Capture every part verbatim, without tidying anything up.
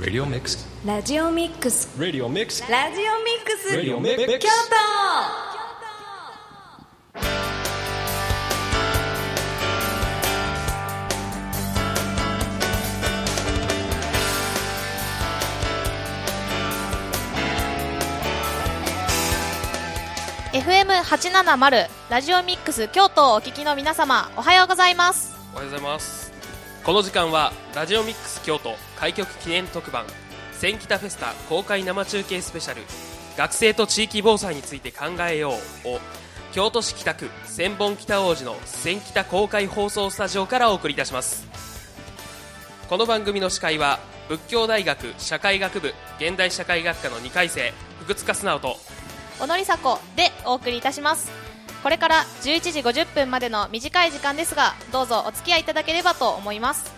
ラジオミックスラジオミックスラジオミックスラジオミックスラジオミックス京都エフエムはちななまる ラジオミックス京都をお聞きの皆様、おはようございます。おはようございます。この時間はラジオミックス京都開局記念特番千北フェスタ公開生中継スペシャル学生と地域防災について考えようを京都市北区千本北王子の千北公開放送スタジオからお送りいたします。この番組の司会は仏教大学社会学部現代社会学科のにかい生福塚素直とおのりさこでお送りいたします。これからじゅういちじごじゅっぷんまでの短い時間ですが、どうぞお付き合いいただければと思います。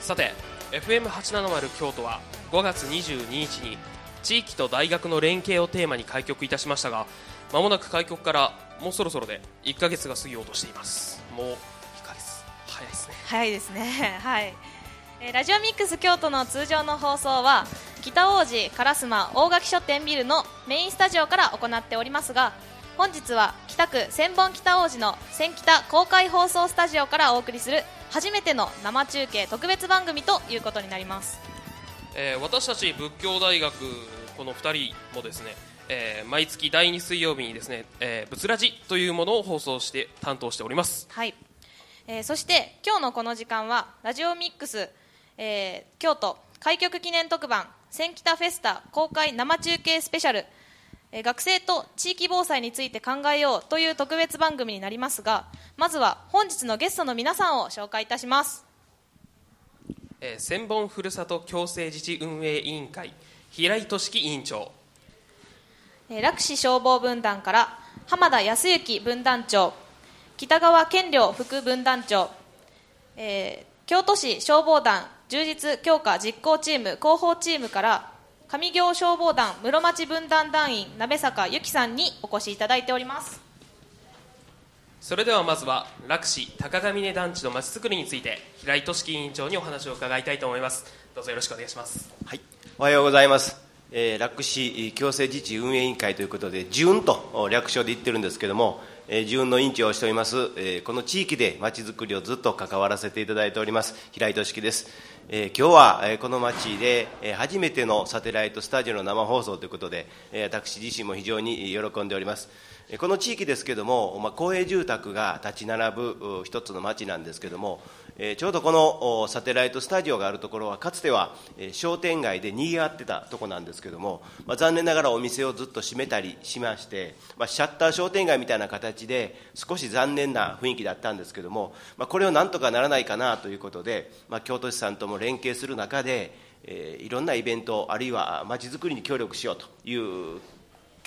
さて エフエムはちななまる 京都はごがつにじゅうににちに地域と大学の連携をテーマに開局いたしましたが、まもなく開局からもうそろそろでいっかげつが過ぎようとしています。もういっかげつ、早いですね。早いですねはい、えー、ラジオミックス京都の通常の放送は北王子烏丸大垣書店ビルのメインスタジオから行っておりますが、本日は北区千本北王子の千北公開放送スタジオからお送りする初めての生中継特別番組ということになります。えー、私たち仏教大学このふたりもですね、えー、毎月だいに水曜日にですね、えー、仏ラジというものを放送して担当しております。はい、えー、そして今日のこの時間はラジオミックス、えー、京都開局記念特番千北フェスタ公開生中継スペシャル、えー、学生と地域防災について考えようという特別番組になりますが、まずは本日のゲストの皆さんを紹介いたします。えー、千本ふるさと共生自治運営委員会平井俊樹委員長、えー、楽市消防分団から浜田康之分団長、北川健良副分団長、えー、京都市消防団充実強化実行チーム広報チームから上京消防団室町分団団員鍋坂由紀さんにお越しいただいております。それではまずは楽市高峰団地のまちづくりについて平井俊樹委員長にお話を伺いたいと思います。どうぞよろしくお願いします。はい、おはようございます。えー、楽市共生自治運営委員会ということでじゅんと略称で言ってるんですけども、じゅんの委員長をしております。えー、この地域でまちづくりをずっと関わらせていただいております平井俊樹です。えー、今日は、えー、この町で、えー、初めてのサテライトスタジオの生放送ということで、えー、私自身も非常に喜んでおります。えー、この地域ですけども、まあ、公営住宅が立ち並ぶ一つの町なんですけども、えー、ちょうどこのサテライトスタジオがあるところはかつては、えー、商店街で賑わってたとこなんですけども、まあ、残念ながらお店をずっと閉めたりしまして、まあ、シャッター商店街みたいな形で少し残念な雰囲気だったんですけども、まあ、これをなんとかならないかなということで、まあ、京都市さんとも連携する中で、えー、いろんなイベントあるいはまちづくりに協力しようという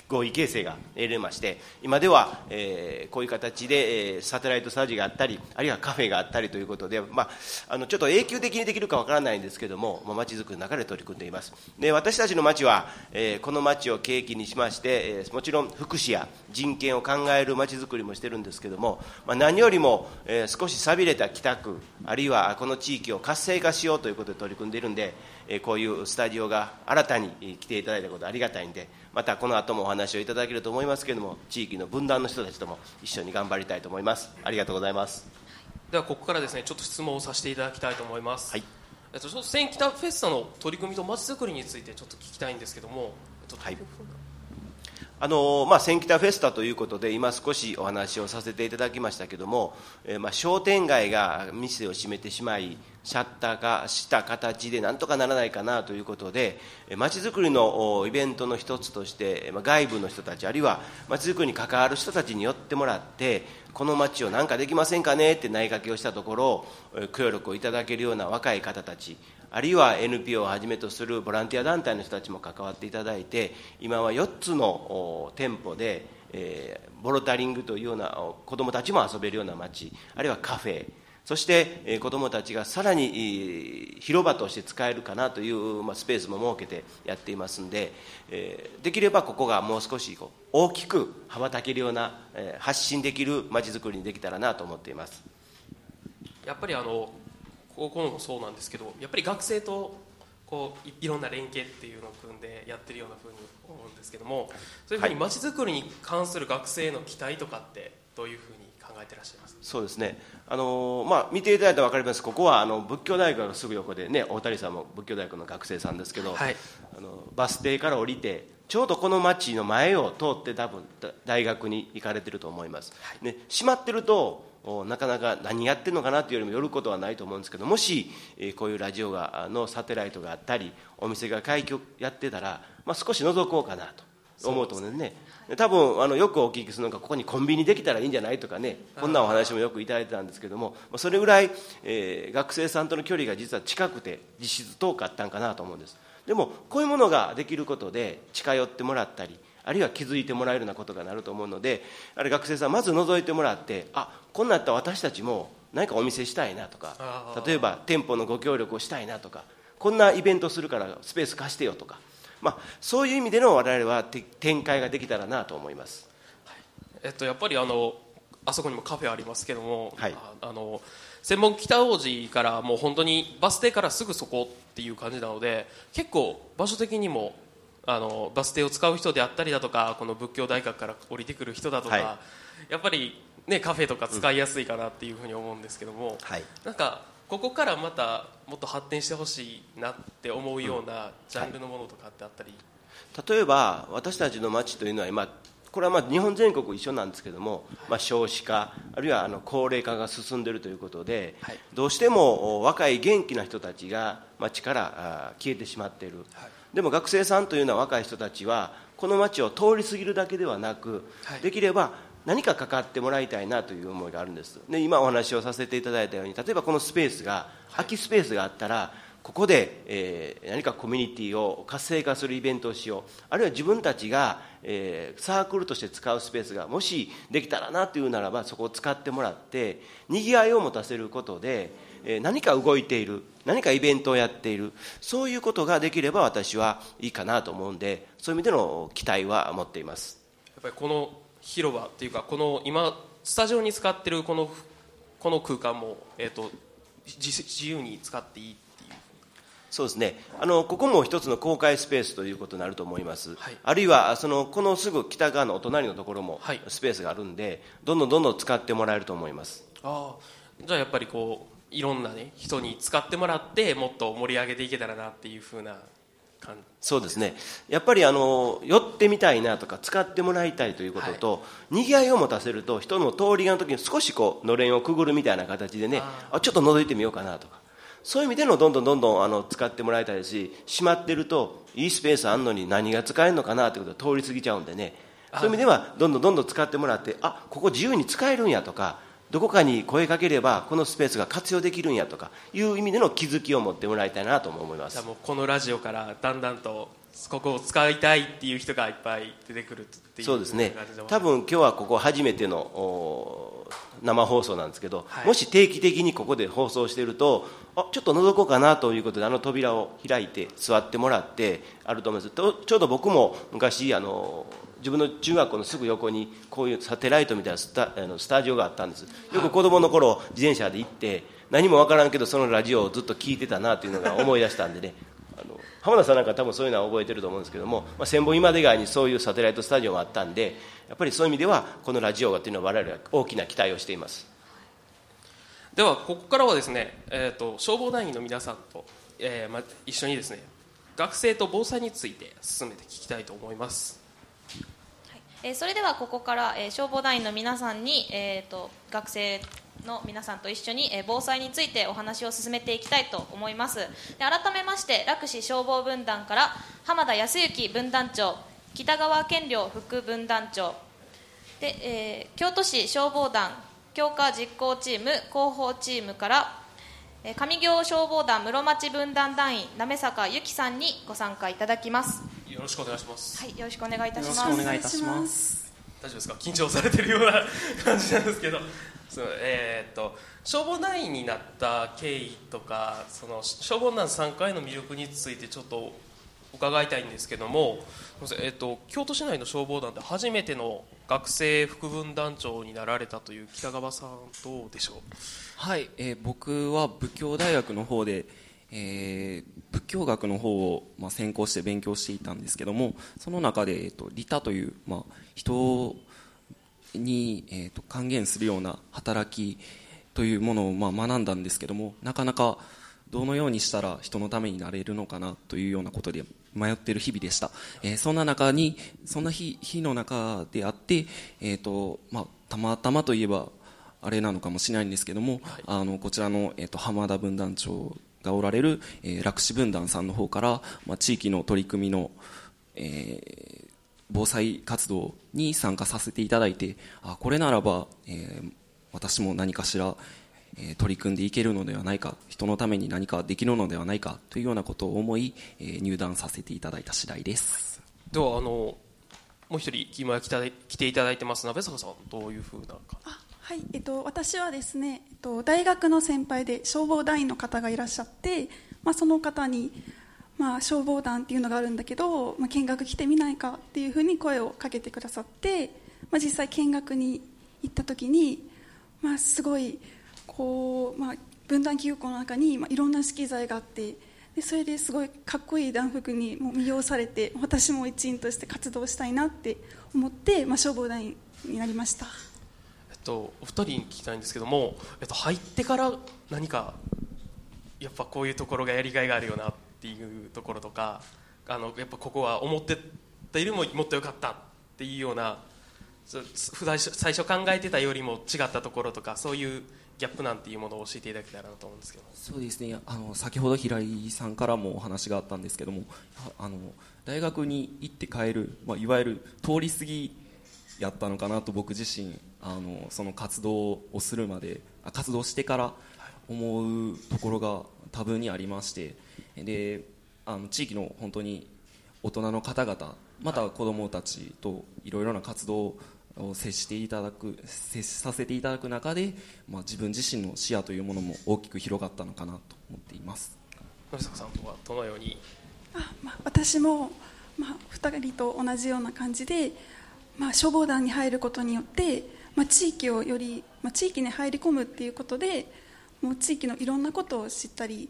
合意形成が得れまして、今では、えー、こういう形で、えー、サテライトスタジオがあったりあるいはカフェがあったりということで、まあ、あのちょっと永久的にできるかわからないんですけども、まちづくりの中で取り組んでいます。で、私たちの町は、えー、この町を契機にしまして、えー、もちろん福祉や人権を考える町づくりもしてるんですけども、まあ、何よりも、えー、少し寂れた北区あるいはこの地域を活性化しようということで取り組んでいるんで、えー、こういうスタジオが新たに来ていただいたことありがたいんで、またこの後もお話をいただけると思いますけれども、地域の分断の人たちとも一緒に頑張りたいと思います。ありがとうございます。ではここからですね、ちょっと質問をさせていただきたいと思います。はい、えっと、ちょっと千北フェスタの取り組みとまちづくりについてちょっと聞きたいんですけども、ちょっと、はい、あのまあ、千北フェスタということで今少しお話をさせていただきましたけれども、えーまあ、商店街が店を閉めてしまいシャッター化した形でなんとかならないかなということで、まちづくりのイベントの一つとして外部の人たちあるいはまちづくりに関わる人たちに寄ってもらって、この町を何かできませんかねって内掛けをしたところ、協力をいただけるような若い方たちあるいは エヌピーオー をはじめとするボランティア団体の人たちも関わっていただいて、今はよっつの店舗でボルダリングというような子どもたちも遊べるような町あるいはカフェ、そして子どもたちがさらに広場として使えるかなというスペースも設けてやっていますので、できればここがもう少し大きく羽ばたけるような発信できるまちづくりにできたらなと思っています。やっぱりあの高校もそうなんですけど、やっぱり学生とこう い, いろんな連携っていうのを組んでやってるようなふうに思うんですけども、そういうふうにまちづくりに関する学生の期待とかってどういうふうに考えてらっしゃいますか？そうですね、あのーまあ、見ていただいたら分かります。ここはあの仏教大学のすぐ横でね、大谷さんも仏教大学の学生さんですけど、はい、あのバス停から降りてちょうどこの町の前を通って多分大学に行かれてると思います、はいね、閉まってるとなかなか何やってるのかなというよりも寄ることはないと思うんですけど、もしこういうラジオがのサテライトがあったりお店が開業やってたら、まあ、少し覗こうかなと思うと思うんですね。多分あのよくお聞きするのがここにコンビニできたらいいんじゃないとかね、こんなお話もよくいただいてたんですけども、それぐらい、えー、学生さんとの距離が実は近くて実質遠かったんかなと思うんです。でもこういうものができることで近寄ってもらったり、あるいは気づいてもらえるようなことがなると思うので、あれ学生さんまず覗いてもらって、あ、こんなんやったら私たちも何かお店したいなとか、例えば店舗のご協力をしたいなとか、こんなイベントするからスペース貸してよとか、まあ、そういう意味での我々は展開ができたらなと思います、はい。えっと、やっぱりあのあそこにもカフェありますけども、はい、あの専門北王子からもう本当にバス停からすぐそこっていう感じなので、結構場所的にもあのバス停を使う人であったりだとか、この仏教大学から降りてくる人だとか、はい、やっぱり、ね、カフェとか使いやすいかなっていうふうに思うんですけども、はい、なんかここからまたもっと発展してほしいなって思うようなジャンルのものとかってあったり、はい、例えば私たちの町というのは今これはまあ日本全国一緒なんですけども、まあ、少子化あるいはあの高齢化が進んでいるということで、はい、どうしても若い元気な人たちが町から消えてしまっている、はい、でも学生さんというのは若い人たちはこの町を通り過ぎるだけではなく、はい、できれば何かかかってもらいたいなという思いがあるんです。で今お話をさせていただいたように、例えばこのスペースが空きスペースがあったらここで、えー、何かコミュニティを活性化するイベントをしよう、あるいは自分たちが、えー、サークルとして使うスペースがもしできたらなというならば、そこを使ってもらってにぎわいを持たせることで、えー、何か動いている、何かイベントをやっている、そういうことができれば私はいいかなと思うんで、そういう意味での期待は持っています。やっぱりこの広場というか、この今スタジオに使っているこの、この空間も、えーと、自、自由に使っていい。そうですね、あのここも一つの公開スペースということになると思います、はい、あるいはそのこのすぐ北側のお隣のところもスペースがあるんで、はい、どんどんどんどん使ってもらえると思います。あ、じゃあやっぱりこういろんな、ね、人に使ってもらってもっと盛り上げていけたらなっていうふうな感じ。そうですね、やっぱりあの寄ってみたいなとか使ってもらいたいということと、はい、にぎわいを持たせると人の通りがの時に少しこうのれんをくぐるみたいな形でね、ああちょっと覗いてみようかなとか、そういう意味でのどんどんどんどんあの使ってもらいたいし、閉まってるといいスペースあんのに何が使えるのかなということを通り過ぎちゃうんでね、そういう意味ではどんどんどんどん使ってもらって、あ、ここ自由に使えるんやとか、どこかに声かければこのスペースが活用できるんやとかいう意味での気づきを持ってもらいたいなと思います。もうこのラジオからだんだんとここを使いたいっていう人がいっぱい出てくるっていう。そうですね、多分今日はここ初めての生放送なんですけど、はい、もし定期的にここで放送していると、あ、ちょっと覗こうかなということであの扉を開いて座ってもらってあると思います。とちょうど僕も昔あの自分の中学校のすぐ横にこういうサテライトみたいなスタ、あのスタジオがあったんです。よく子供の頃自転車で行って何もわからんけどそのラジオをずっと聞いてたなというのが思い出したんでねあの浜田さんなんか多分そういうのは覚えてると思うんですけども、まあ、千本今出川にそういうサテライトスタジオがあったんで、やっぱりそういう意味ではこのラジオがというのは我々は大きな期待をしています。ではここからはですね、えー、と消防団員の皆さんと、えーま、一緒にですね、学生と防災について進めて聞きたいと思います、はい。えー、それではここから、えー、消防団員の皆さんに、えー、と学生の皆さんと一緒に防災についてお話を進めていきたいと思います。で改めまして楽市消防分団から浜田康之分団長、北川健良副分団長で、えー、京都市消防団強化実行チーム広報チームから上京消防団室町分団団員滑坂由紀さんにご参加いただきます。よろしくお願いします。はい、よろしくお願いいたします。よろしくお願いいたします。大丈夫ですか？緊張されてるような感じなんですけどえー、っと消防団員になった経緯とか、その消防団参加への魅力についてちょっと伺いたいんですけども、えー、っと京都市内の消防団で初めての学生副分団長になられたという北川さん、どうでしょう？はい、えー、僕は武教大学の方で、えー、仏教学の方を、まあ、専攻して勉強していたんですけども、その中で、えーと、利他という、まあ、人に、えーと、還元するような働きというものを、まあ、学んだんですけども、なかなかどのようにしたら人のためになれるのかなというようなことで迷っている日々でした。えー、そんな中にそんな 日, 日の中であって、えーとまあ、たまたまといえばあれなのかもしれないんですけども、はい、あのこちらの、えーと、浜田分団長がおられる、えー、楽士分団さんの方から、まあ、地域の取り組みの、えー、防災活動に参加させていただいて、あ、これならば、えー、私も何かしら、えー、取り組んでいけるのではないか、人のために何かできるのではないかというようなことを思い、えー、入団させていただいた次第です。ではあのもう一人今来ていただいてます鍋坂さん、どういうふうな感じ？はい、えっと、私はですね、えっと、大学の先輩で消防団員の方がいらっしゃって、まあ、その方に、まあ、消防団っていうのがあるんだけど、まあ、見学来てみないかっていうふうに声をかけてくださって、まあ、実際見学に行った時に、まあ、すごいこう、まあ、分団機構の中に、まあ、いろんな資機材があって、でそれですごいかっこいい団服にもう魅了されて、私も一員として活動したいなって思って、まあ、消防団員になりました。お二人に聞きたいんですけども、えっと、入ってから何かやっぱこういうところがやりがいがあるよなっていうところとか、あのやっぱここは思ってたよりももっと良かったっていうような、最初考えてたよりも違ったところとか、そういうギャップなんていうものを教えていただけたらなと思うんですけど。そうですね、あの先ほど平井さんからもお話があったんですけども、あの大学に行って帰る、まあ、いわゆる通り過ぎやったのかなと僕自身、あのその活動をするまで活動してから思うところが多分にありまして、であの地域の本当に大人の方々、また子どもたちといろいろな活動を接していただく接させていただく中で、まあ、自分自身の視野というものも大きく広がったのかなと思っています。野坂さんとはどのように？あ、まあ、私も、まあ、ふたりと同じような感じで、まあ、消防団に入ることによって、まあ、地域をより、まあ、地域に入り込むっていうことで、もう地域のいろんなことを知ったり、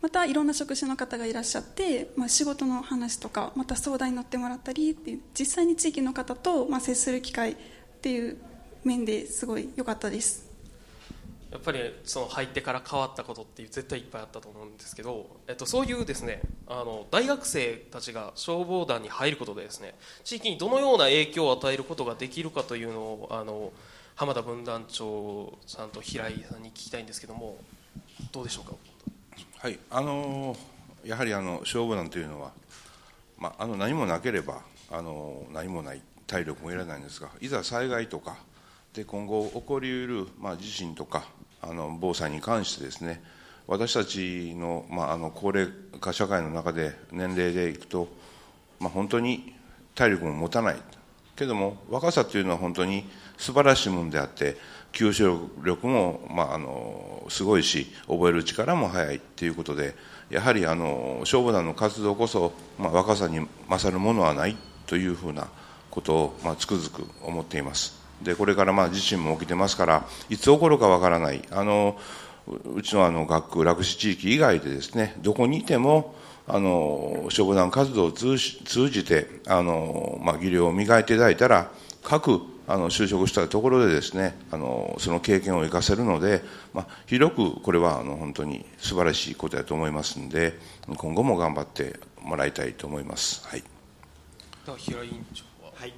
またいろんな職種の方がいらっしゃって、まあ、仕事の話とかまた相談に乗ってもらったりっていう、実際に地域の方と、まあ、接する機会っていう面ですごい良かったです。やっぱりその入ってから変わったことっていう絶対いっぱいあったと思うんですけど、えっと、そういうですね、あの大学生たちが消防団に入ることでですね、地域にどのような影響を与えることができるかというのを、あの浜田分団長さんと平井さんに聞きたいんですけども、どうでしょうか？はい、あのやはりあの消防団というのは、まあ、あの何もなければあの何もない、体力もいらないんですが、いざ災害とかで今後起こりうる、まあ、地震とかあの防災に関してですね、私たちの、まあ、あの高齢化社会の中で年齢でいくと、まあ、本当に体力も持たないけども、若さというのは本当に素晴らしいものであって、吸収力も、まあ、あのすごいし、覚える力も早いということで、やはりあの消防団の活動こそ、まあ、若さに勝るものはないというふうなことを、まあ、つくづく思っています。でこれからまあ地震も起きてますから、いつ起こるかわからない、あのうちの、 あの学区楽市地域以外でですね、どこにいてもあの消防団活動を通じ、 通じてあの、まあ、技量を磨いていただいたら、各あの就職したところでですね、あのその経験を生かせるので、まあ、広くこれはあの本当に素晴らしいことだと思いますので、今後も頑張ってもらいたいと思います。はい、平井委員長は。はい、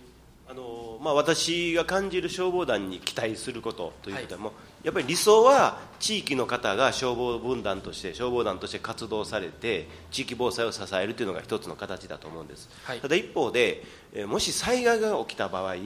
あのまあ、私が感じる消防団に期待することということも、はい、やっぱり理想は地域の方が消防分団として消防団として活動されて、地域防災を支えるというのが一つの形だと思うんです。はい、ただ一方で、もし災害が起きた場合、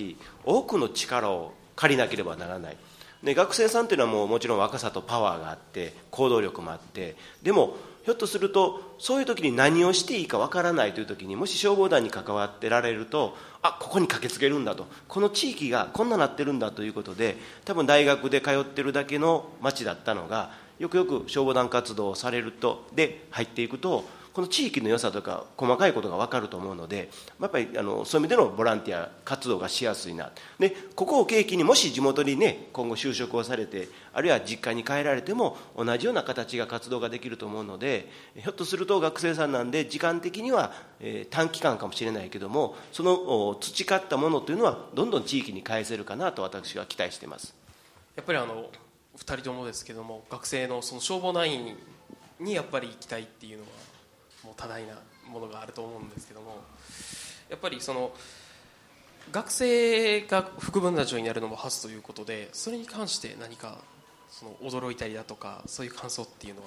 多くの力を借りなければならない。で学生さんというのはもうもちろん若さとパワーがあって行動力もあって、でもひょっとするとそういう時に何をしていいかわからないという時に、もし消防団に関わってられると、あ、ここに駆けつけるんだと、この地域がこんななってるんだということで、多分大学で通ってるだけの町だったのが、よくよく消防団活動をされるとで入っていくと、この地域の良さとか細かいことが分かると思うので、やっぱりあのそういう意味でのボランティア活動がしやすいな。でここを契機にもし地元にね今後就職をされて、あるいは実家に帰られても同じような形が活動ができると思うので、ひょっとすると学生さんなんで時間的には、えー、短期間かもしれないけども、その培ったものというのはどんどん地域に返せるかなと私は期待しています。やっぱりあのふたりともですけども、学生のその消防団員にやっぱり行きたいっていうのはもう多大なものがあると思うんですけども、やっぱりその学生が副分団長になるのも初ということで、それに関して何かその驚いたりだとか、そういう感想っていうのは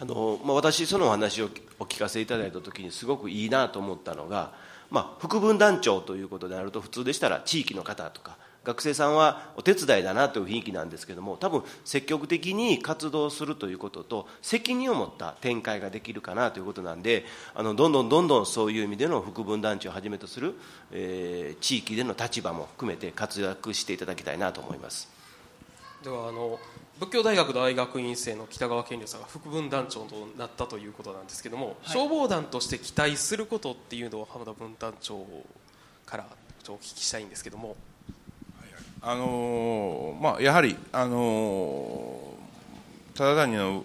あの、まあ、私そのお話をお聞かせいただいた時にすごくいいなと思ったのが、まあ、副分団長ということであると普通でしたら地域の方とか学生さんはお手伝いだなという雰囲気なんですけども、多分積極的に活動するということと責任を持った展開ができるかなということなんで、あのどんどんどんどんそういう意味での副分団長をはじめとする、えー、地域での立場も含めて活躍していただきたいなと思います。ではあの仏教大学大学院生の北川健良さんが副分団長となったということなんですけども、はい、消防団として期待することっていうのを浜田分団長からお聞きしたいんですけども、あのーまあ、やはり、あのー、ただ単にの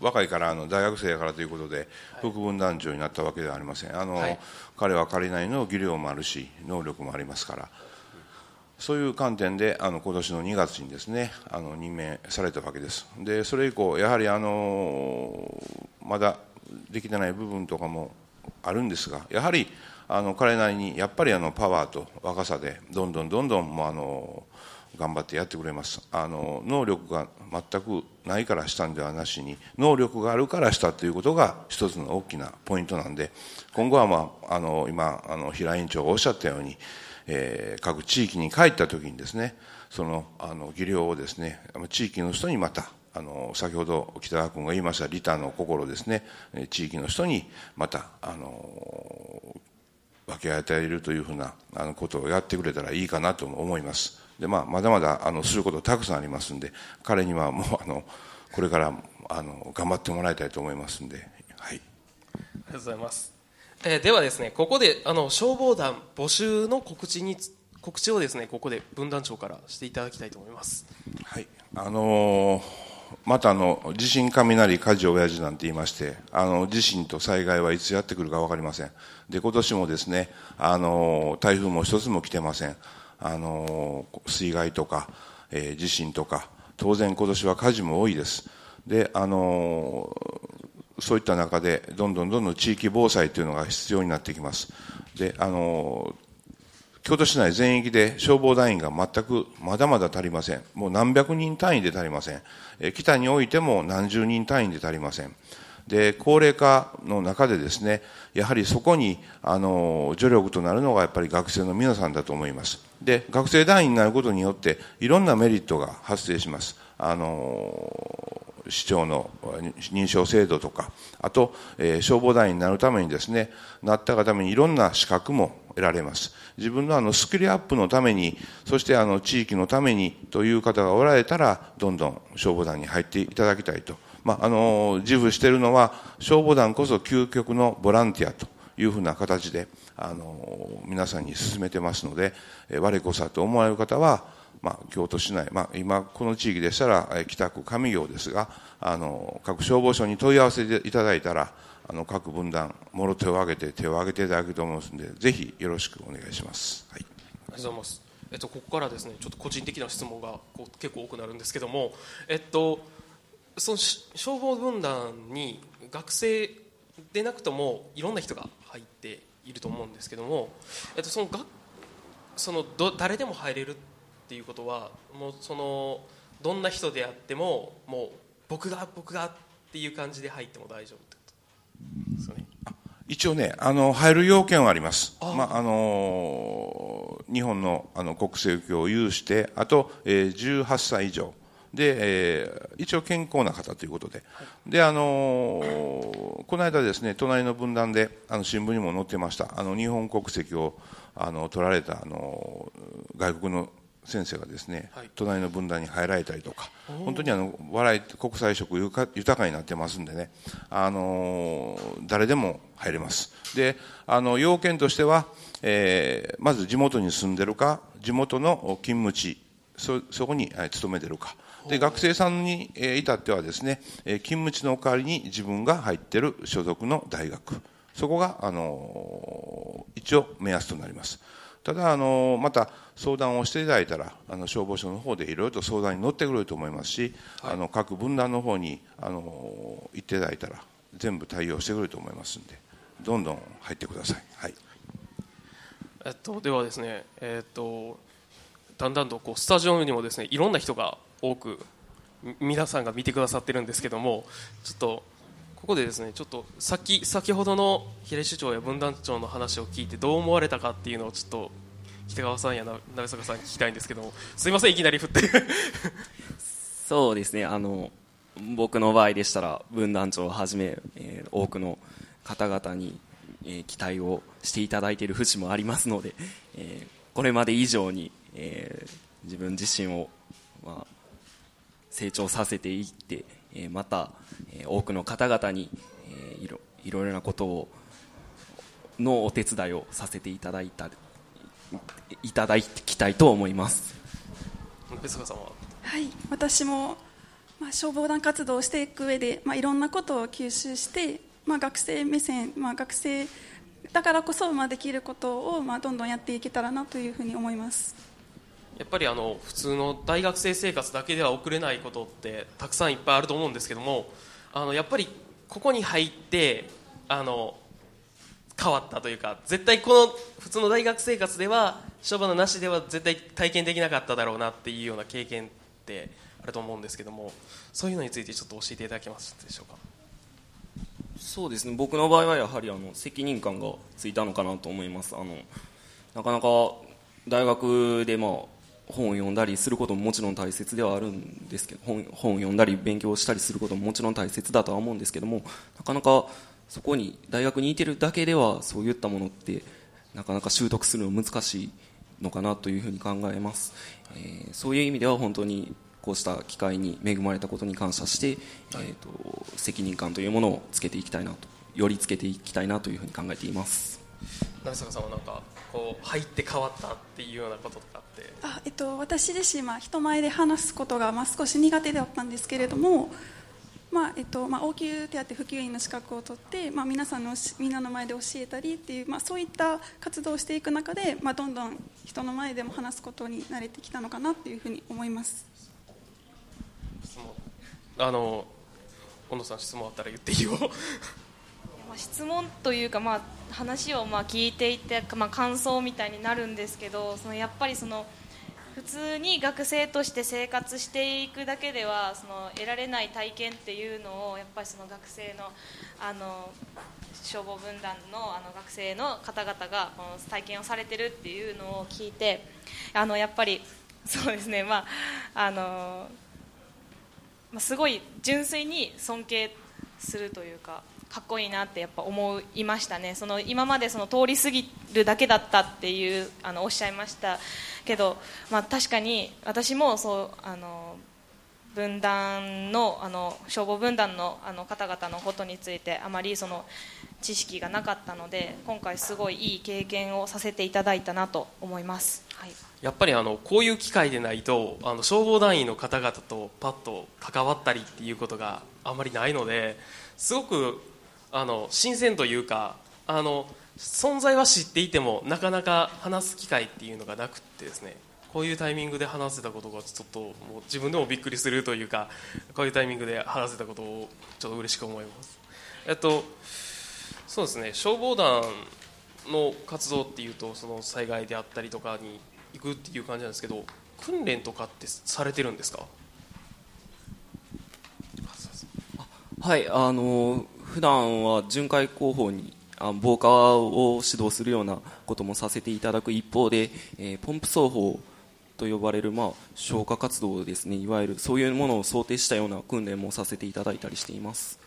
若いからあの大学生からということで副分団長になったわけではありません。あのーはい、彼は彼なりの技量もあるし能力もありますから、そういう観点であの今年のにがつにですねあの任命されたわけです。でそれ以降やはり、あのー、まだできてない部分とかもあるんですが、やはりあの彼なりにやっぱりあのパワーと若さでどんどんどんどんもうあの頑張ってやってくれます。あの能力が全くないからしたんではなしに、能力があるからしたということが一つの大きなポイントなんで、今後は、まあ、あの今あの平井院長がおっしゃったように、えー、各地域に帰った時にですねそのあの技量をですね地域の人にまたあの先ほど北川君が言いました利他の心ですね、地域の人にまたあの分け与えるというふうなあのことをやってくれたらいいかなと思います。で、まあ、まだまだあのすることたくさんありますんで、彼にはもうあのこれからあの頑張ってもらいたいと思いますんで、はい、ありがとうございます、えー、ではですねここであの消防団募集の告知に告知をですねここで分団長からしていただきたいと思います、はい。あのーまたあの地震雷火事親父なんて言いまして、あの地震と災害はいつやってくるか分かりません。で今年もですねあの台風も一つも来てません。あの水害とか、えー、地震とか当然今年は火事も多いです。であのそういった中でどんどんどんどん地域防災というのが必要になってきます。であの京都市内全域で消防団員が全くまだまだ足りません。もう何百人単位で足りません。え北においても何十人単位で足りません。で高齢化の中でですねやはりそこにあの助力となるのがやっぱり学生の皆さんだと思います。で学生団員になることによっていろんなメリットが発生します。あの市長の認証制度とか、あと、えー、消防団員になるためにですねなったがためにいろんな資格も得られます。自分のあのスキルアップのために、そしてあの地域のためにという方がおられたらどんどん消防団に入っていただきたいと、まあ、あの自負しているのは消防団こそ究極のボランティアというふうな形であの皆さんに進めてますので、えー、我こそと思われる方はまあ、京都市内、まあ、今この地域でしたら北区上京ですが、あの各消防署に問い合わせていただいたらあの各分団もろ手を挙げて手を挙げていただけると思いますので、ぜひよろしくお願いします、はい、ありがとうございます、えっと、ここからですねちょっと個人的な質問がこう結構多くなるんですけども、えっと、その消防分団に学生でなくともいろんな人が入っていると思うんですけども、えっと、そのがそのど誰でも入れるっていうことはもうそのどんな人であってももう僕が僕がっていう感じで入っても大丈夫ってことですよね。あ一応ねあの入る要件はあります。あ、まああのー、日本の、あの国籍を有して、あと、えー、じゅうはっさい以上で、えー、一応健康な方ということで、はい、であのー、この間ですね隣の分団であの新聞にも載ってました。あの日本国籍をあの取られたあの外国の先生がですね、はい、隣の分断に入られたりとか、本当にあの笑い国際色豊かになってますんでね、あのー、誰でも入れます。で、あの要件としては、えー、まず地元に住んでるか、地元の勤務地 そ, そこに勤めてるかで、学生さんに至ってはですね、勤務地の代わりに自分が入ってる所属の大学、そこがあのー、一応目安となります。ただあのまた相談をしていただいたら、あの消防署の方でいろいろと相談に乗ってくれると思いますし、はい、あの各分団の方にあの行っていただいたら全部対応してくれると思いますので、どんどん入ってください。はい、えっと、ではですね、えっと、だんだんとこうスタジオにもですね、いろんな人が多く皆さんが見てくださってるんですけども、ちょっとここでですね、ちょっと 先, 先ほどの平井市長や分団長の話を聞いてどう思われたかっていうのをちょっと北川さんや鍋坂さんに聞きたいんですけども、すいませんいきなり振ってそうですね、あの僕の場合でしたら分団長をはじめ、えー、多くの方々に、えー、期待をしていただいている節もありますので、えー、これまで以上に、えー、自分自身を、まあ、成長させていってまた多くの方々にいろいろなことをのお手伝いをさせていただいたいただきたいと思います。鍋坂さんは。はい、私も、まあ、消防団活動をしていく上で、まあ、いろんなことを吸収して、まあ、学生目線、まあ、学生だからこそ、まあ、できることを、まあ、どんどんやっていけたらなというふうに思います。やっぱりあの普通の大学生生活だけでは送れないことってたくさんいっぱいあると思うんですけども、あのやっぱりここに入ってあの変わったというか、絶対この普通の大学生活では消防団なしでは絶対体験できなかっただろうなっていうような経験ってあると思うんですけども、そういうのについてちょっと教えていただけますでしょうか。そうですね、僕の場合はやはりあの責任感がついたのかなと思います。あのなかなか大学でまあ本を読んだりすることももちろん大切ではあるんですけど、本、本を読んだり勉強したりすることももちろん大切だとは思うんですけども、なかなかそこに大学にいてるだけではそういったものってなかなか習得するの難しいのかなというふうに考えます。えー、そういう意味では本当にこうした機会に恵まれたことに感謝して、えーと、責任感というものをつけていきたいなと、よりつけていきたいなというふうに考えています。鍋坂さんはなんかこう入って変わったっていうようなこととかって。あ、えっと、私自身は人前で話すことがまあ少し苦手だったんですけれども、まあえっとまあ、応急手当普及員の資格を取って、まあ、皆さんのみんなの前で教えたりっていう、まあ、そういった活動をしていく中で、まあ、どんどん人の前でも話すことに慣れてきたのかなというふうに思います。あの近藤さん、質問あったら言っていいよ質問というか、まあ、話をまあ聞いていて、まあ、感想みたいになるんですけど、そのやっぱりその普通に学生として生活していくだけではその得られない体験っていうのをやっぱりその学生 の, あの消防分団 の, あの学生の方々がこの体験をされてるっていうのを聞いて、あのやっぱりそうですね、まああのまあ、すごい純粋に尊敬するというか、かっこいいなってやっぱ思いましたね。その今までその通り過ぎるだけだったっていうあのおっしゃいましたけど、まあ、確かに私もそうあの分断の、あの消防分断の、あの方々のことについてあまりその知識がなかったので、今回すごいいい経験をさせていただいたなと思います。はい、やっぱりあのこういう機会でないとあの消防団員の方々とパッと関わったりっていうことがあまりないので、すごくあの新鮮というか、あの存在は知っていてもなかなか話す機会っていうのがなくってですね、こういうタイミングで話せたことがちょっともう自分でもびっくりするというか、こういうタイミングで話せたことをちょっと嬉しく思います。えっとそうですね、消防団の活動っていうとその災害であったりとかに行くっていう感じなんですけど、訓練とかってされてるんですか。はい、あの普段は巡回広報にあ防火を指導するようなこともさせていただく一方で、えー、ポンプ走法と呼ばれる、まあ、消火活動ですね、いわゆるそういうものを想定したような訓練もさせていただいたりしています。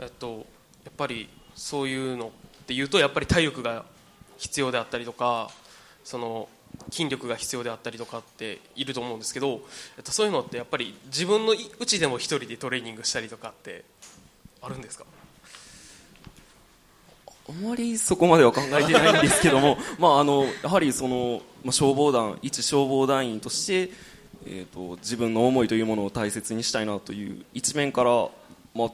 えっと、やっぱりそういうのっていうとやっぱり体力が必要であったりとか、その筋力が必要であったりとかっていると思うんですけど、そういうのってやっぱり自分のうちでも一人でトレーニングしたりとかってあるんですか？あまりそこまでは考えてないんですけどもまああのやはりその消防団一消防団員として、えーと、自分の思いというものを大切にしたいなという一面から、まあ、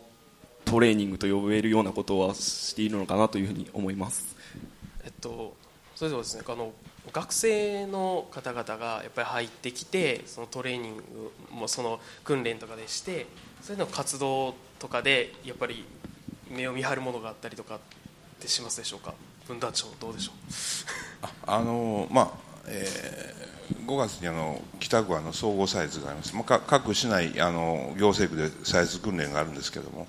トレーニングと呼べるようなことはしているのかなというふうに思います。えっと、それではですね、あの学生の方々がやっぱり入ってきてそのトレーニングもその訓練とかでしてそういうの活動とかでやっぱり目を見張るものがあったりとかってしますでしょうか？分団長どうでしょう？あ、あのまあ、えー、ごがつにあの北区あの総合サイズがあります、まあ、各市内あの行政区でサイズ訓練があるんですけども、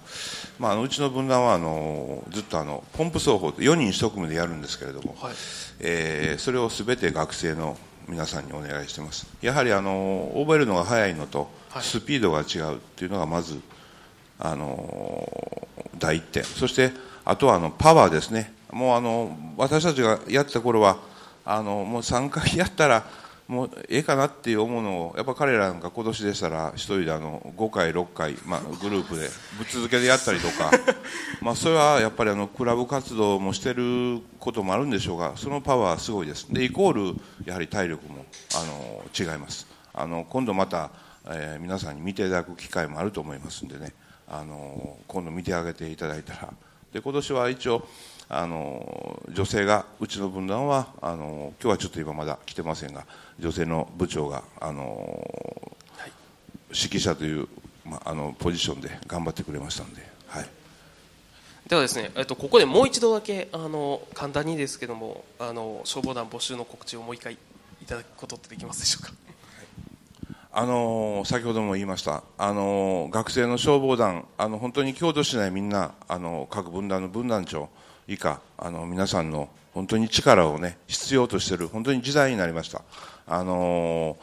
まあ、あのうちの分団はあのずっとあのポンプ走法ってよにん一組でやるんですけれども、はい、えー、それをすべて学生の皆さんにお願いしています。やはりあの覚えるのが早いのとスピードが違うっていうのがまずあの第一点。そしてあとはあのパワーですね。もうあの私たちがやってた頃はあのもうさんかいやったらもうええかなっていう思うのをやっぱ彼らなんか今年でしたら一人であのごかいろっかい、まあ、グループでぶっ続けでやったりとかまあそれはやっぱりあのクラブ活動もしてることもあるんでしょうが、そのパワーすごいです。でイコールやはり体力もあの違います。あの今度また、えー、皆さんに見ていただく機会もあると思いますんでね、あの今度見てあげていただいたら。で今年は一応あの女性がうちの分団はあの今日はちょっと今まだ来てませんが女性の部長があの、はい、指揮者という、ま、あのポジションで頑張ってくれましたので、はい、ではですね、えっと、ここでもう一度だけあの簡単にですけどもあの消防団募集の告知をもう一回いただくことってできますでしょうか？あの先ほども言いましたあの学生の消防団あの本当に京都市内みんなあの各分団の分団長以下あの皆さんの本当に力をね必要としている本当に時代になりました。あの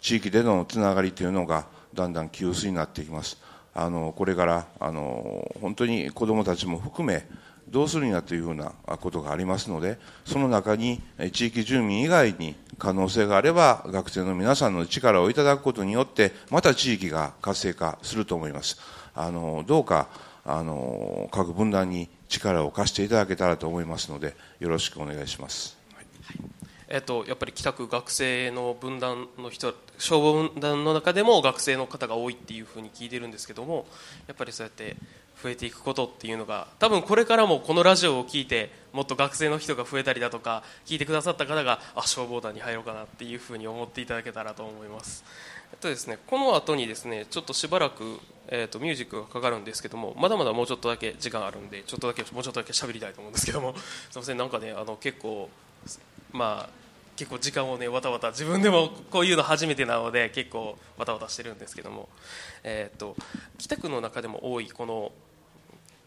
地域でのつながりというのがだんだん急薄になっていきます。あのこれからあの本当に子どもたちも含めどうするんだというふうなことがありますので、その中に地域住民以外に可能性があれば学生の皆さんの力をいただくことによってまた地域が活性化すると思います。あのどうかあの各分団に力を貸していただけたらと思いますのでよろしくお願いします。はい、えー、とやっぱり北区学生の分団の人消防分団の中でも学生の方が多いっていうふうに聞いてるんですけども、やっぱりそうやって増えていくことっていうのが多分これからもこのラジオを聞いてもっと学生の人が増えたりだとか聞いてくださった方があ消防団に入ろうかなっていうふうに思っていただけたらと思います。えっとですね、この後にですねちょっとしばらく、えー、とミュージックがかかるんですけどもまだまだもうちょっとだけ時間あるんでちょっとだけもうちょっとだけ喋りたいと思うんですけどもすいませんなんかねあの結構まあ結構時間をねわたわた自分でもこういうの初めてなので結構わたわたしてるんですけども、えー、と北区の中でも多いこの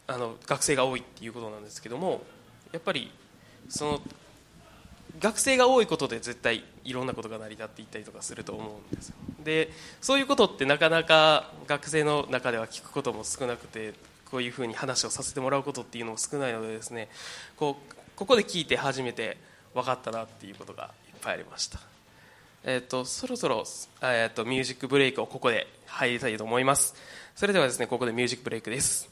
あの学生が多いっていうことなんですけども、やっぱりその学生が多いことで絶対いろんなことが成り立っていったりとかすると思うんですよ。でそういうことってなかなか学生の中では聞くことも少なくてこういうふうに話をさせてもらうことっていうのも少ないのでですね、こうここで聞いて初めて分かったなっていうことがいっぱいありました。えー、とそろそろ、えー、とミュージックブレイクをここで入りたいと思います。それではですねここでミュージックブレイクです。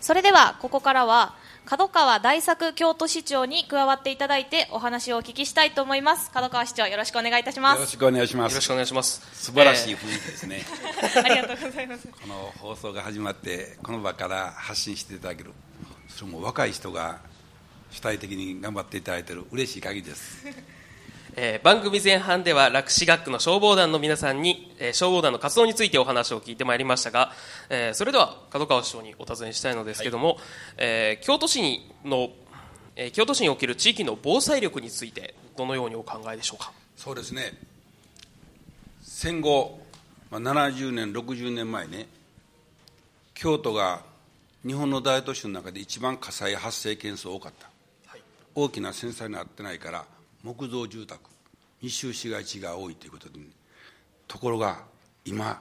それではここからは門川大作京都市長に加わっていただいてお話をお聞きしたいと思います。門川市長よろしくお願いいたします。よろしくお願いします。よろしくお願いします。素晴らしい雰囲気ですね、えー、ありがとうございます。この放送が始まってこの場から発信していただけるそれも若い人が主体的に頑張っていただいている嬉しい限りですえー、番組前半では洛志学区の消防団の皆さんに、えー、消防団の活動についてお話を聞いてまいりましたが、えー、それでは門川市長にお尋ねしたいのですけども、はい、えー、京都市にの、えー、京都市における地域の防災力についてどのようにお考えでしょうか？そうですね、戦後、まあ、ななじゅうねんろくじゅうねんまえね京都が日本の大都市の中で一番火災発生件数多かった、はい、大きな戦災になってないから木造住宅密集市街地が多いということで、ね、ところが今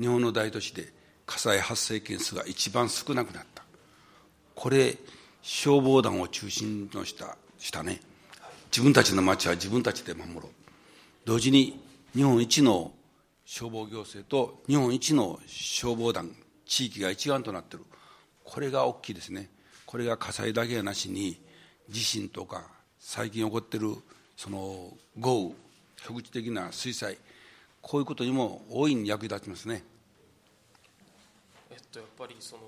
日本の大都市で火災発生件数が一番少なくなった。これ消防団を中心とした、したね、自分たちの町は自分たちで守ろう、同時に日本一の消防行政と日本一の消防団、地域が一丸となっている、これが大きいですね。これが火災だけはなしに、地震とか最近起こっているその豪雨、局地的な水災、こういうことにも大いに役立ちますね。えっと、やっぱりその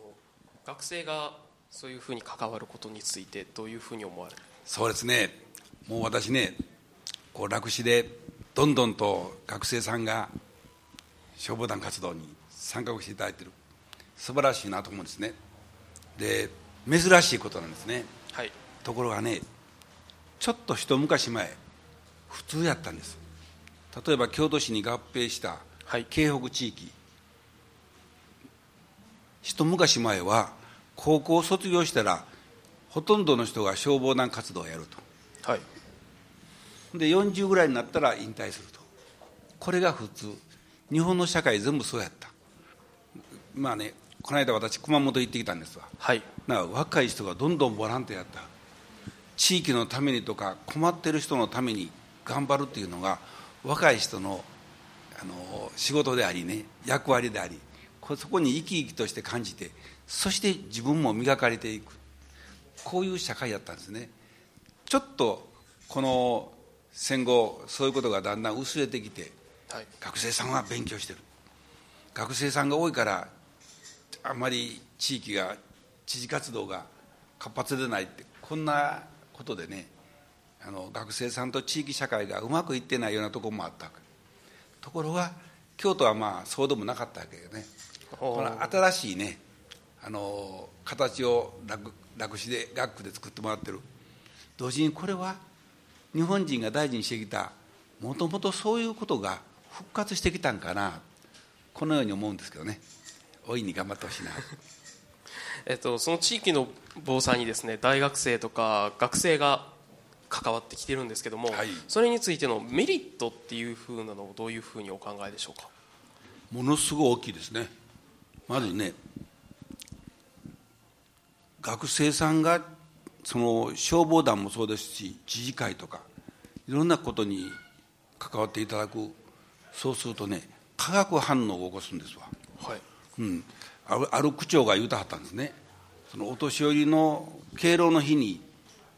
学生がそういうふうに関わることについてどういうふうに思われる？そうですね、もう私ね、こう楽市でどんどんと学生さんが消防団活動に参画していただいている、素晴らしいなと思うんですね。で、珍しいことなんですね、はい、ところがね、ちょっと一昔前普通やったんです。例えば京都市に合併した京北地域、はい、一昔前は高校を卒業したらほとんどの人が消防団活動をやると、はい、でよんじゅうぐらいになったら引退すると、これが普通、日本の社会全部そうやった。まあね、この間私熊本行ってきたんですわ、はい、なんか若い人がどんどんボランティアやった、地域のためにとか困ってる人のために頑張るっていうのが若い人の、あの仕事でありね、役割であり、そこに生き生きとして感じて、そして自分も磨かれていく、こういう社会だったんですね。ちょっとこの戦後そういうことがだんだん薄れてきて、はい、学生さんは勉強してる、学生さんが多いからあんまり地域が知事活動が活発でないって、こんなことでね、あの学生さんと地域社会がうまくいってないようなところもあったわけ。ところが京都はまあそうでもなかったわけよね。この新しいね、あの形を楽市で学区で作ってもらってる。同時にこれは日本人が大事にしてきた、もともとそういうことが復活してきたんかな、このように思うんですけどね。大いに頑張ってほしいなえっとその地域の防災にですね、大学生とか学生が関わってきてるんですけども、はい、それについてのメリットっていうふうなのをどういうふうにお考えでしょうか？ものすごい大きいですね。まずね、学生さんがその消防団もそうですし、知事会とかいろんなことに関わっていただく。そうするとね、化学反応を起こすんですわ、はい、うん、ある、ある区長が言うたはったんですね。そのお年寄りの敬老の日に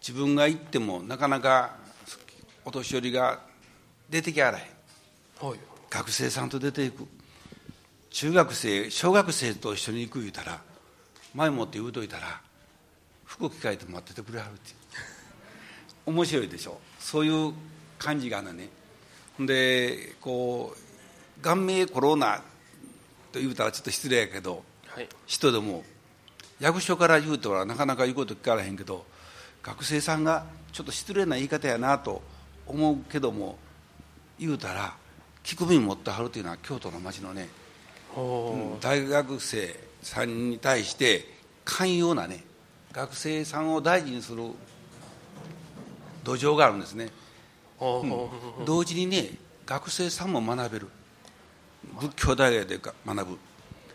自分が行ってもなかなかお年寄りが出てきあらへん、はい、学生さんと出ていく、中学生、小学生と一緒に行く言うたら、前もって言うといたら服着替えて待っててくれはるって面白いでしょ、そういう感じがあるね。で、こう顔面コロナと言うたらちょっと失礼やけど、はい、人でも役所から言うとはなかなか言うこと聞かれへんけど、学生さんがちょっと失礼な言い方やなと思うけども言うたら聞く耳持ってはるというのは京都の町のね、大学生さんに対して寛容なね、学生さんを大事にする土壌があるんですね、うん、同時にね、学生さんも学べる、仏教大学で学ぶ、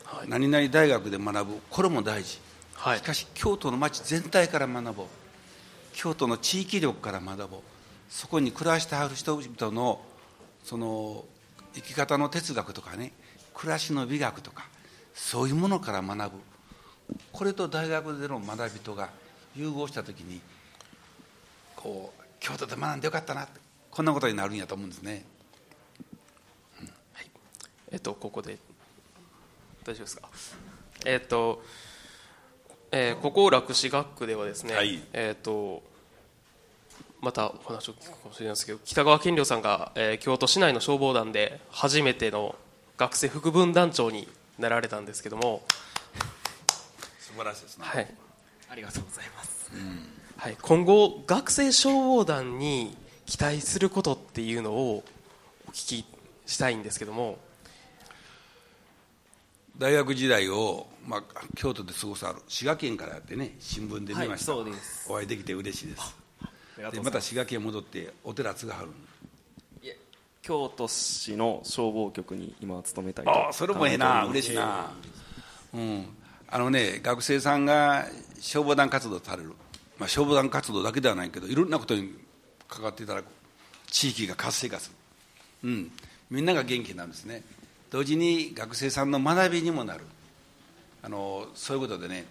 はい、何々大学で学ぶ、これも大事、はい、しかし京都の町全体から学ぼう、京都の地域力から学ぼう、そこに暮らしてはる人々のその生き方の哲学とかね、暮らしの美学とかそういうものから学ぶ、これと大学での学びとが融合したときに、こう京都で学んでよかったなって、こんなことになるんやと思うんですね、うん、はい。えっと、ここで大丈夫ですか？えっと、えー、ここ楽市学区ではですね、はい、えっとまたお話を聞くかもしれないですけど、北川健良さんが、えー、京都市内の消防団で初めての学生副分団長になられたんですけども、素晴らしいですね、はい、ありがとうございます、うん、はい、今後学生消防団に期待することっていうのをお聞きしたいんですけども。大学時代を、まあ、京都で過ごすある滋賀県からやってね、新聞で見ました、はい、そうです。お会いできて嬉しいです。で、また滋賀県戻ってお寺津があるんです。京都市の消防局に今勤めたりとか。ああ、それもええな、嬉しいな、うん、あのね、学生さんが消防団活動される、まあ、消防団活動だけではないけどいろんなことに関わっていただく、地域が活性化する、うん、みんなが元気になるんですね。同時に学生さんの学びにもなる、あのそういうことでね、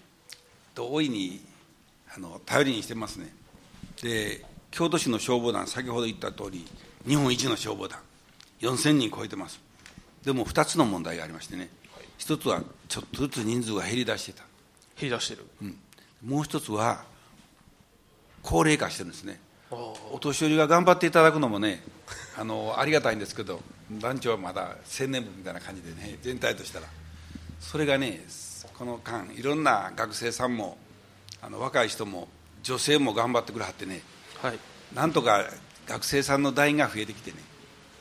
大いにあの頼りにしてますね。で、京都市の消防団、先ほど言った通り日本一の消防団、よんせんにん超えてます。でもふたつの問題がありましてね、一つはちょっとずつ人数が減り出してた、減り出してる、うん、もう一つは高齢化してるんですね。お年寄りが頑張っていただくのもね、あのありがたいんですけど、団長はまだ青年部みたいな感じでね、全体としたらそれがね、この間いろんな学生さんもあの若い人も女性も頑張ってくれはってね、はい、なんとか学生さんの団員が増えてきてね、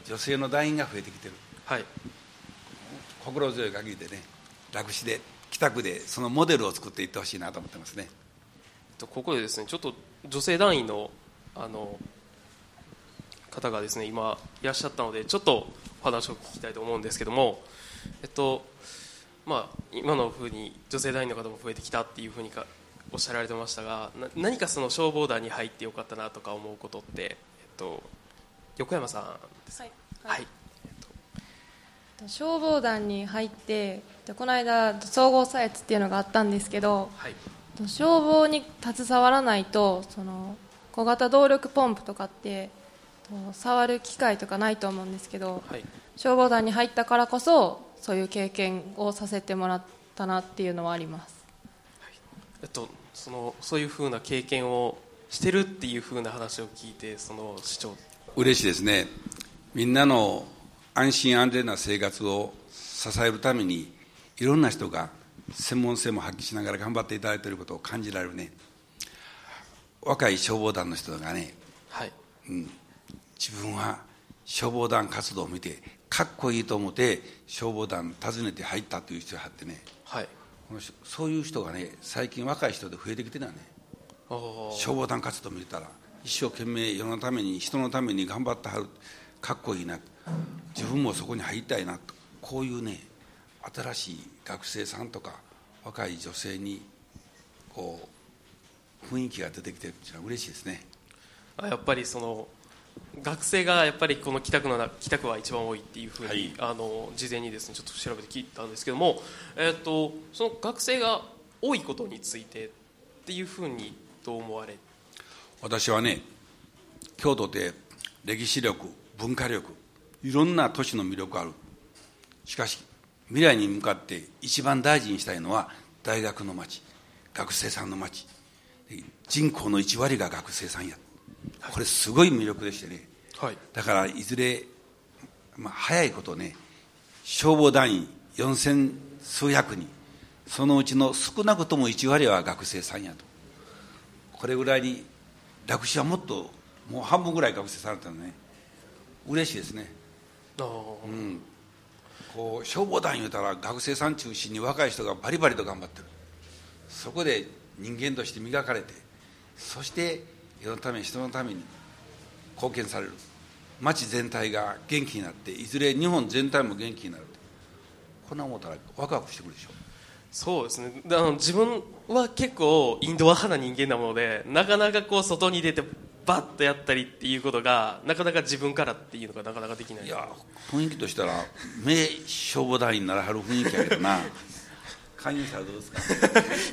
女性の団員が増えてきてる、はい、心強い限りでね、楽市で北区でそのモデルを作っていってほしいなと思ってますね。ここでですね、ちょっと女性団員のあの方がですね今いらっしゃったので、ちょっとお話を聞きたいと思うんですけども、えっとまあ、今のふうに女性団員の方も増えてきたっていうふうにかおっしゃられてましたが、な何かその消防団に入ってよかったなとか思うことって、えっと、横山さんです。はい、はいはい、えっと、消防団に入って、この間総合査閲っていうのがあったんですけど、はい、消防に携わらないとその小型動力ポンプとかって触る機会とかないと思うんですけど、はい、消防団に入ったからこそそういう経験をさせてもらったなっていうのはあります、はい。えっと、そのそういうふうな経験をしてるっていうふうな話を聞いて、その市長嬉しいですね。みんなの安心安全な生活を支えるためにいろんな人が専門性も発揮しながら頑張っていただいていることを感じられるね。若い消防団の人がね、はい、うん、自分は消防団活動を見てかっこいいと思って消防団訪ねて入ったという人があってね、はい、このそういう人がね最近若い人で増えてきてるよね。消防団活動を見てたら一生懸命世のために人のために頑張ってはる、かっこいいな、自分もそこに入りたいなと、こういうね新しい学生さんとか若い女性にこう雰囲気が出てきてるっていうのは嬉しいですね。やっぱりその学生がやっぱりこの北区の北区は一番多いっていうふうに、はい、あの事前にですねちょっと調べて聞いたんですけども、えー、とその学生が多いことについてっていうふうにどう思われ。私はね、京都で歴史力、文化力、いろんな都市の魅力ある。しかし未来に向かって一番大事にしたいのは大学の街、学生さんの街。人口のいち割が学生さんや、これすごい魅力でしてね、はい、だからいずれ、まあ、早いことね、消防団員よんせんすうひゃくにん、そのうちの少なくともいち割は学生さんやと。これぐらいに楽市はもっともう半分ぐらい学生さんだったのね、嬉しいですね。あ、うん、こう消防団言うたら学生さん中心に若い人がバリバリと頑張ってる。そこで人間として磨かれて、そして世のため人のために貢献される、町全体が元気になって、いずれ日本全体も元気になる、こんな思ったらワクワクしてくるでしょ。そうですね、あの自分は結構インドア派な人間なもので、なかなかこう外に出てバッとやったりっていうことがなかなか自分からっていうのがなかなかできない。いや、雰囲気としたら名消防団員にならはる雰囲気やけどな加入したらどうですか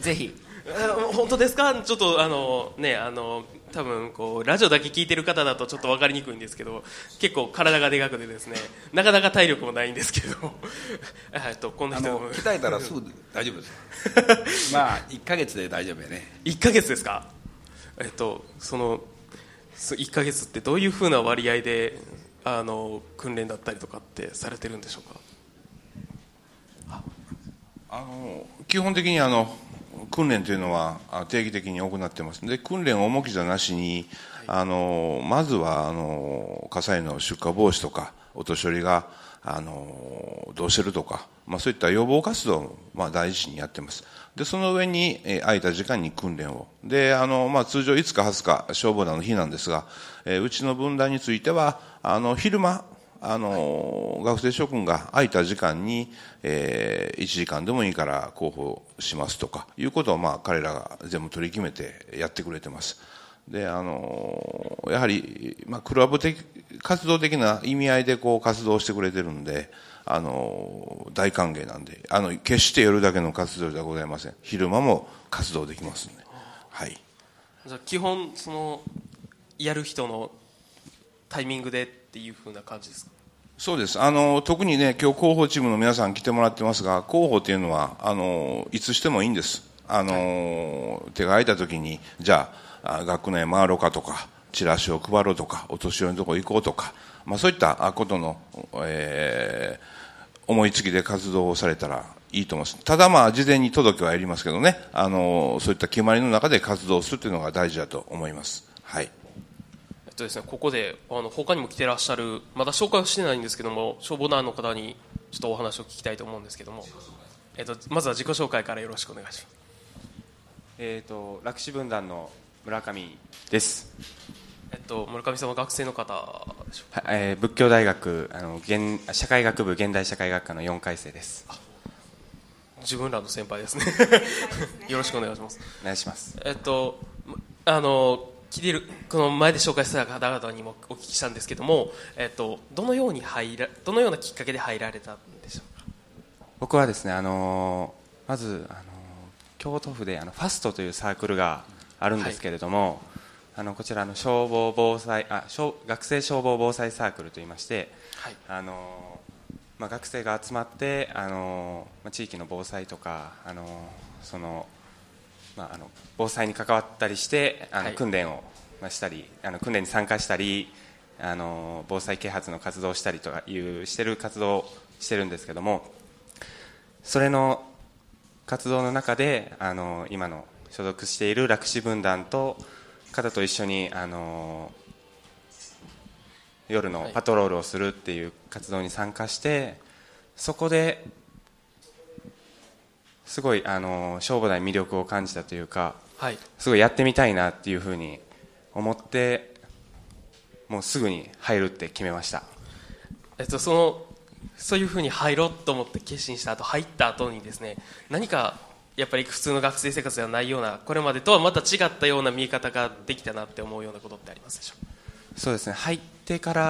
ぜひ。本当ですか。ちょっとあのね、あの多分こうラジオだけ聞いてる方だとちょっと分かりにくいんですけど、結構体がでかくてですね、なかなか体力もないんですけどとこんな人も鍛えたらすぐ大丈夫ですまあいっかげつで大丈夫やね。いっかげつですか。えっとそのいっかげつってどういうふうな割合であの訓練だったりとかってされてるんでしょうか。あの基本的にあの訓練というのは定期的に行ってますので、訓練を重きじゃなしに、はい、あのまずはあの火災の出火防止とか、お年寄りがあのどうしてるとか、まあ、そういった予防活動を、まあ、大事にやってます。でその上に、えー、空いた時間に訓練をであの、まあ、通常いつかはつか消防団の日なんですが、えー、うちの分団についてはあの昼間あの、はい、学生諸君が空いた時間に、えー、いちじかんでもいいから広報しますとかいうことを、まあ、彼らが全部取り決めてやってくれてます。で、あのー、やはり、まあ、クラブ的、活動的な意味合いでこう活動してくれてるんで、あのー、大歓迎なんで、あの、決して夜だけの活動ではございません。昼間も活動できますんで。はい。じゃあ基本、その、やる人のタイミングでっていうふうな感じですか？そうです。あの、特にね、今日広報チームの皆さん来てもらってますが、広報っていうのは、あの、いつしてもいいんです。あの、はい、手が空いた時に、じゃあ、学内回ろうかとか、チラシを配ろうとか、お年寄りのところ行こうとか、まあ、そういったことの、えー、思いつきで活動をされたらいいと思います。ただまあ事前に届けはやりますけどね、あのそういった決まりの中で活動するというのが大事だと思います。はい。えっとですね、ここであの他にも来てらっしゃる、まだ紹介はしてないんですけども、消防団の方にちょっとお話を聞きたいと思うんですけども、えっと、まずは自己紹介からよろしくお願いします。えっと、楽師分団の村上です。えっと、村上さんは学生の方でしょうか？は、えー、仏教大学あの現社会学部現代社会学科のよんかいせいです。自分らの先輩ですね。よろしくお願いします。お願いします。えっとあの聞いてるこの前で紹介した方々にもお聞きしたんですけども、えっとどのように入らどのようなきっかけで入られたんでしょうか？僕はですねあのまずあの京都府であのファストというサークルがあるんですけれども、はい、あのこちらの消防防災あ学生消防防災サークルといいまして、はいあのまあ、学生が集まってあの、まあ、地域の防災とかあのその、まあ、あの防災に関わったりしてあの、はい、訓練をしたりあの訓練に参加したりあの防災啓発の活動をしたりとかいうしてる活動をしてるんですけども、それの活動の中であの今の所属している楽師分団と方と一緒にあの夜のパトロールをするっていう活動に参加して、はい、そこですごいあの消防団に魅力を感じたというか、はい、すごいやってみたいなっていうふうに思ってもうすぐに入るって決めました、えっと、そのそういうふうに入ろうと思って決心した後入った後にですね何かやっぱり普通の学生生活ではないようなこれまでとはまた違ったような見え方ができたなって思うようなことってありますでしょう？そうですね、入ってから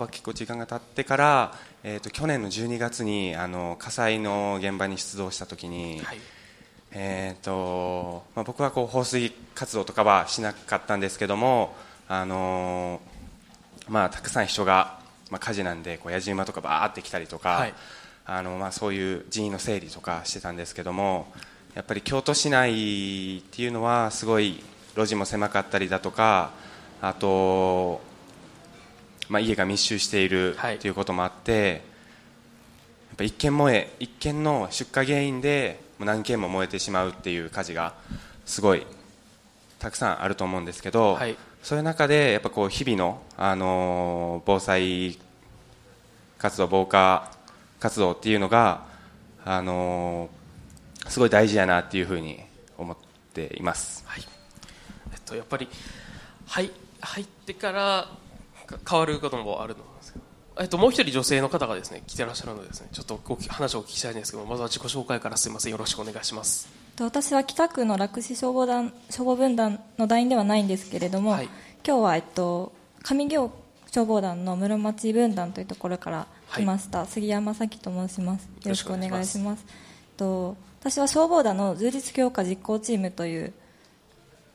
は結構時間が経ってから、えー、と去年のじゅうにがつにあの火災の現場に出動した時に、はいえーとまあ、僕はこう放水活動とかはしなかったんですけども、あのーまあ、たくさん人が、まあ、火事なんでこうやじ馬とかバーって来たりとか、はいあのまあ、そういう人員の整理とかしてたんですけども、やっぱり京都市内っていうのはすごい路地も狭かったりだとかあと、まあ、家が密集しているということもあって、はい、やっぱ一軒燃え一軒の出火原因で何軒も燃えてしまうっていう火事がすごいたくさんあると思うんですけど、はい、そういう中でやっぱこう日々の、あのー、防災活動防火活動っていうのがあのーすごい大事やなっていうふうに思っています、はいえっと、やっぱり、はい、入ってから変わることもあると思うんですけど、えっと、もう一人女性の方がですね来てらっしゃるのでですねちょっと話をお聞きしたいんですけど、まずは自己紹介からすみませんよろしくお願いします。私は北区の楽師消防団消防分団の団員ではないんですけれども、はい、今日は、えっと、上京消防団の室町分団というところから来ました、はい、杉山咲と申します。よろしくお願いします。私は消防団の充実強化実行チームという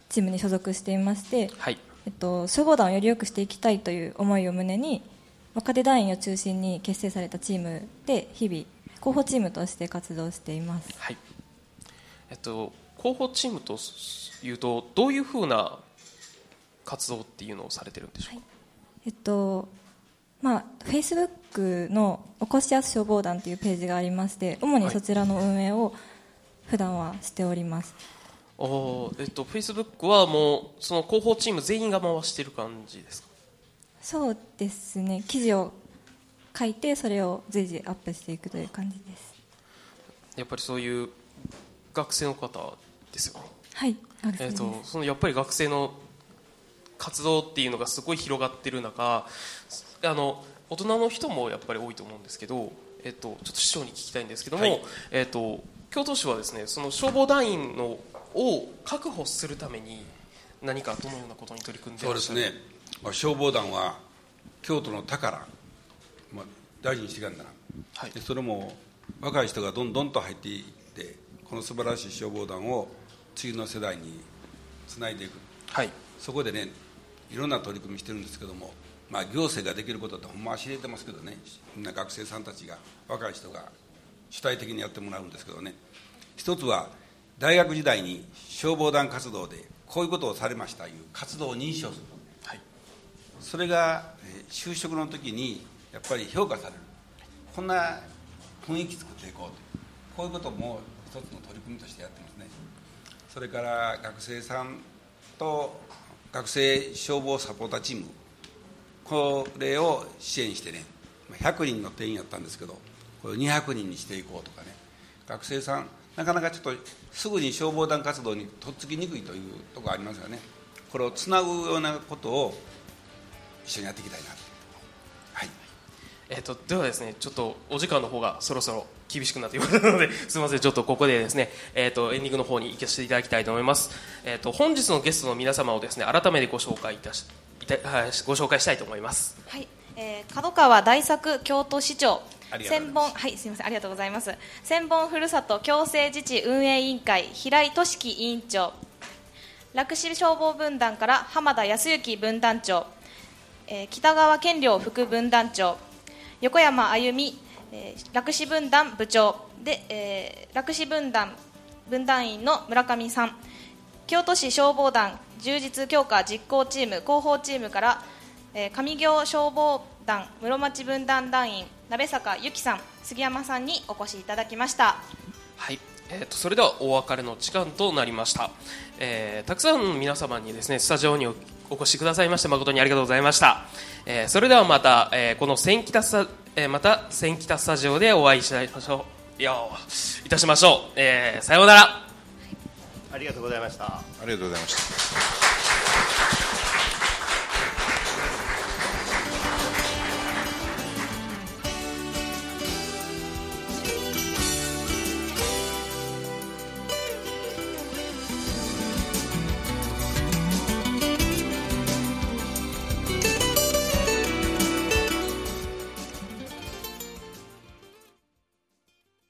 チームに所属していまして、はいえっと、消防団をより良くしていきたいという思いを胸に若手団員を中心に結成されたチームで日々広報チームとして活動しています、はいえっと、広報チームというとどういうふうな活動っていうのをされてるんでしょうか？はいえっとまあ、Facebook のおこしやす消防団というページがありまして主にそちらの運営を普段はしております、はいおえっと、Facebook はもうその広報チーム全員が回している感じですか？そうですね、記事を書いてそれを随時アップしていくという感じです。やっぱりそういう学生の方ですよね？はい学生です。えっと、そのやっぱり学生の活動っていうのがすごい広がっている中あの大人の人もやっぱり多いと思うんですけど、えっと、ちょっと市長に聞きたいんですけども、はい、えっと、京都市はですね、その消防団員のを確保するために何かどのようなことに取り組んでいらっしゃる？そうですね、まあ、消防団は京都の宝、まあ、大事にしていかんだな、はい、それも若い人がどんどんと入っていってこの素晴らしい消防団を次の世代につないでいく、はい、そこでね、いろんな取り組みしてるんですけども、まあ、行政ができることってほんま知れてますけどね、みんな学生さんたちが、若い人が主体的にやってもらうんですけどね、一つは大学時代に消防団活動でこういうことをされましたという活動を認証する、はい、それが就職の時にやっぱり評価される、こんな雰囲気作っていこうと、こういうことも一つの取り組みとしてやってますね。それから学生さんと学生消防サポーターチーム、これを支援してね、ひゃくにんの定員やったんですけど、これをにひゃくにんにしていこうとかね、学生さんなかなかちょっとすぐに消防団活動にとっつきにくいというところがありますよね。これをつなぐようなことを一緒にやっていきたいなと、はい、えー、とではですね、ちょっとお時間の方がそろそろ厳しくなっていますので、すみません、ちょっとここでですね、えー、とエンディングの方に行かせていただきたいと思います。えー、と本日のゲストの皆様をですね、改めてご紹介いたしいたご紹介したいと思います。はい、えー、角川大作京都市長千本、はい、すみません、ありがとうございます。千本ふるさと共生自治運営委員会平井俊樹委員長、楽市消防分団から浜田康之分団長、えー、北川健良副分団長、横山歩美、えー、楽市分団部長で、えー、楽市分団分団員の村上さん、京都市消防団充実強化実行チーム広報チームから、えー、上京消防団室町分団団員鍋坂由紀さん、杉山さんにお越しいただきました。はい、えー、とそれではお別れの時間となりました。えー、たくさんの皆様にですね、スタジオにお越しくださいまして誠にありがとうございました。えー、それではまた、えー、この千北スタ、えー、また千北スタジオでお会いしましょういやいたしましょう、えー、さようなら、はい、ありがとうございました。ありがとうございました。